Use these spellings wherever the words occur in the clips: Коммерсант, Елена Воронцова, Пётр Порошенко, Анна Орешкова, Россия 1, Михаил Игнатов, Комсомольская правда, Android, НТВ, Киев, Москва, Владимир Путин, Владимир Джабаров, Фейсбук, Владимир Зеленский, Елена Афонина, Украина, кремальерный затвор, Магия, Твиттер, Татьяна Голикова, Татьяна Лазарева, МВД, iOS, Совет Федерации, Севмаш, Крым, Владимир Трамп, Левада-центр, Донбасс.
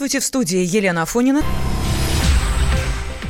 Здравствуйте, в студии Елена Афонина.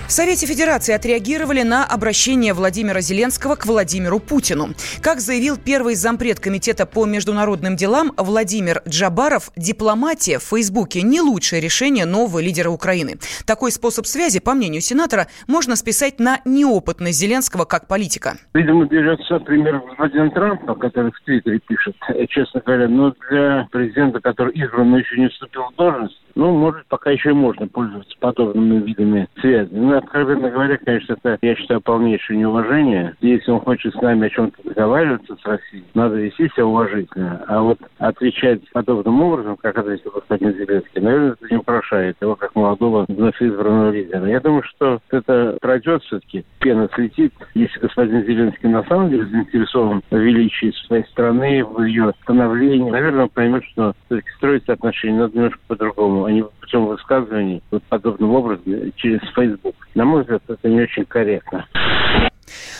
В Совете Федерации отреагировали на обращение Владимира Зеленского к Владимиру Путину. Как заявил первый зампред комитета по международным делам Владимир Джабаров, дипломатия в Фейсбуке не лучшее решение нового лидера Украины. Такой способ связи, по мнению сенатора, можно списать на неопытность Зеленского как политика. Видимо, берется пример Владимира Трампа, который в Твиттере пишет, честно говоря, но для президента, который избран, но еще не вступил в должность, может, пока еще и можно пользоваться подобными видами связи. Откровенно говоря, конечно, это, я считаю, полнейшее неуважение. Если он хочет с нами о чем-то договариваться, с Россией, надо вести себя уважительно. А вот отвечать подобным образом, как ответил господин Зеленский, наверное, это не украшает его как молодого вновь избранного лидера. Я думаю, что это пройдет все-таки, пена слетит. Если господин Зеленский на самом деле заинтересован в величии своей страны, в ее становлении, наверное, он поймет, что все-таки строится отношения надо немножко по-другому, а не путем высказываний вот подобным образом через Фейсбук. На мой взгляд, это не очень корректно.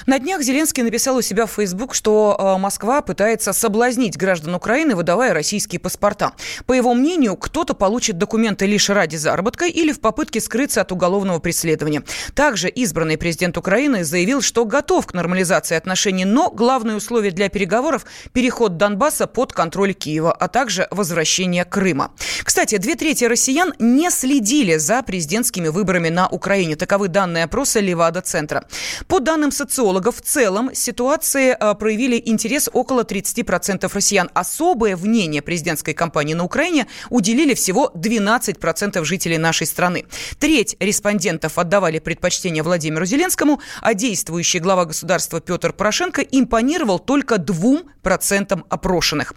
На днях Зеленский написал у себя в Фейсбук, что Москва пытается соблазнить граждан Украины, выдавая российские паспорта. По его мнению, кто-то получит документы лишь ради заработка или в попытке скрыться от уголовного преследования. Также избранный президент Украины заявил, что готов к нормализации отношений, но главное условие для переговоров – переход Донбасса под контроль Киева, а также возвращение Крыма. Кстати, 2/3 россиян не следили за президентскими выборами на Украине. Таковы данные опроса Левада-центра. По данным социологов, в целом ситуации проявили интерес около 30% россиян. Особое мнение президентской кампании на Украине уделили всего 12% жителей нашей страны. 1/3 респондентов отдавали предпочтение Владимиру Зеленскому, а действующий глава государства Петр Порошенко импонировал только 2% опрошенных.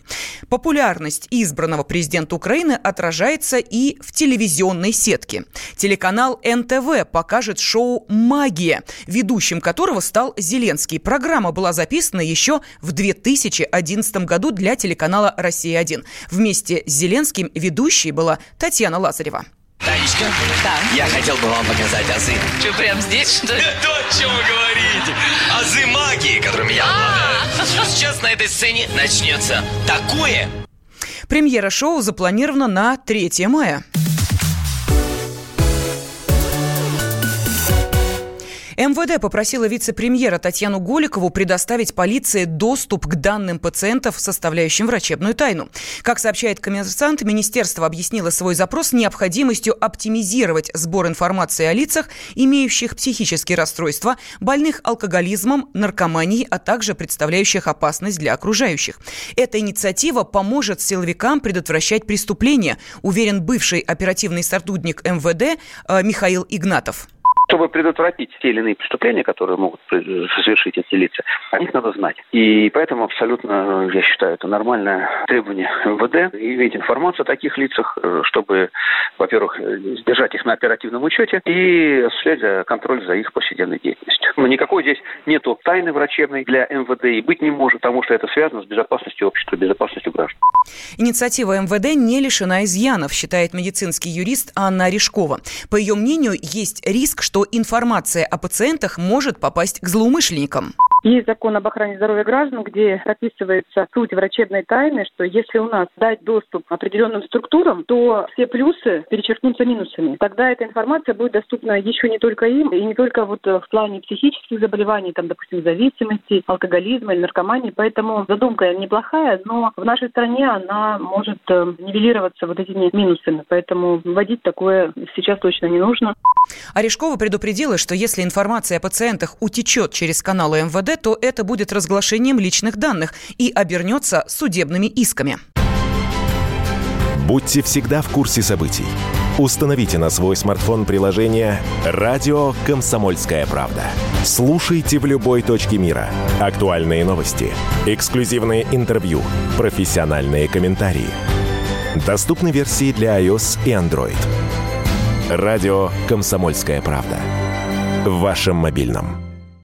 Популярность избранного президента Украины отражается и в телевизионной сетке. Телеканал НТВ покажет шоу «Магия», ведущим которого стал Зеленский. Программа была записана еще в 2011 году для телеканала «Россия 1». Вместе с Зеленским ведущей была Татьяна Лазарева. Танечка, да. Я хотел бы вам показать азы. Что, прям здесь, что ли? То, о чем вы говорите. Азы магии, которыми я обладаю. Сейчас на этой сцене начнется такое. Премьера шоу запланирована на 3 мая. МВД попросила вице-премьера Татьяну Голикову предоставить полиции доступ к данным пациентов, составляющим врачебную тайну. Как сообщает «Коммерсант», министерство объяснило свой запрос необходимостью оптимизировать сбор информации о лицах, имеющих психические расстройства, больных алкоголизмом, наркоманией, а также представляющих опасность для окружающих. Эта инициатива поможет силовикам предотвращать преступления, уверен бывший оперативный сотрудник МВД Михаил Игнатов. Чтобы предотвратить те или иные преступления, которые могут совершить эти лица, о них надо знать. И поэтому абсолютно, я считаю, это нормальное требование МВД иметь информацию о таких лицах, чтобы, во-первых, держать их на оперативном учете и осуществлять контроль за их повседневной деятельностью. Но никакой здесь нету тайны врачебной для МВД и быть не может, потому что это связано с безопасностью общества, безопасностью граждан. Инициатива МВД не лишена изъянов, считает медицинский юрист Анна Орешкова. По ее мнению, есть риск, что информация о пациентах может попасть к злоумышленникам. Есть закон об охране здоровья граждан, где прописывается суть врачебной тайны, что если у нас дать доступ определенным структурам, то все плюсы перечеркнутся минусами. Тогда эта информация будет доступна еще не только им, и не только вот в плане психических заболеваний, там, допустим, зависимости, алкоголизма или наркомании. Поэтому задумка неплохая, но в нашей стране она может нивелироваться вот этими минусами. Поэтому вводить такое сейчас точно не нужно. Орешкова предупредила, что если информация о пациентах утечет через каналы МВД, то это будет разглашением личных данных и обернется судебными исками. Будьте всегда в курсе событий. Установите на свой смартфон приложение «Радио Комсомольская правда». Слушайте в любой точке мира. Актуальные новости, эксклюзивные интервью, профессиональные комментарии. Доступны версии для iOS и Android. «Радио Комсомольская правда». В вашем мобильном.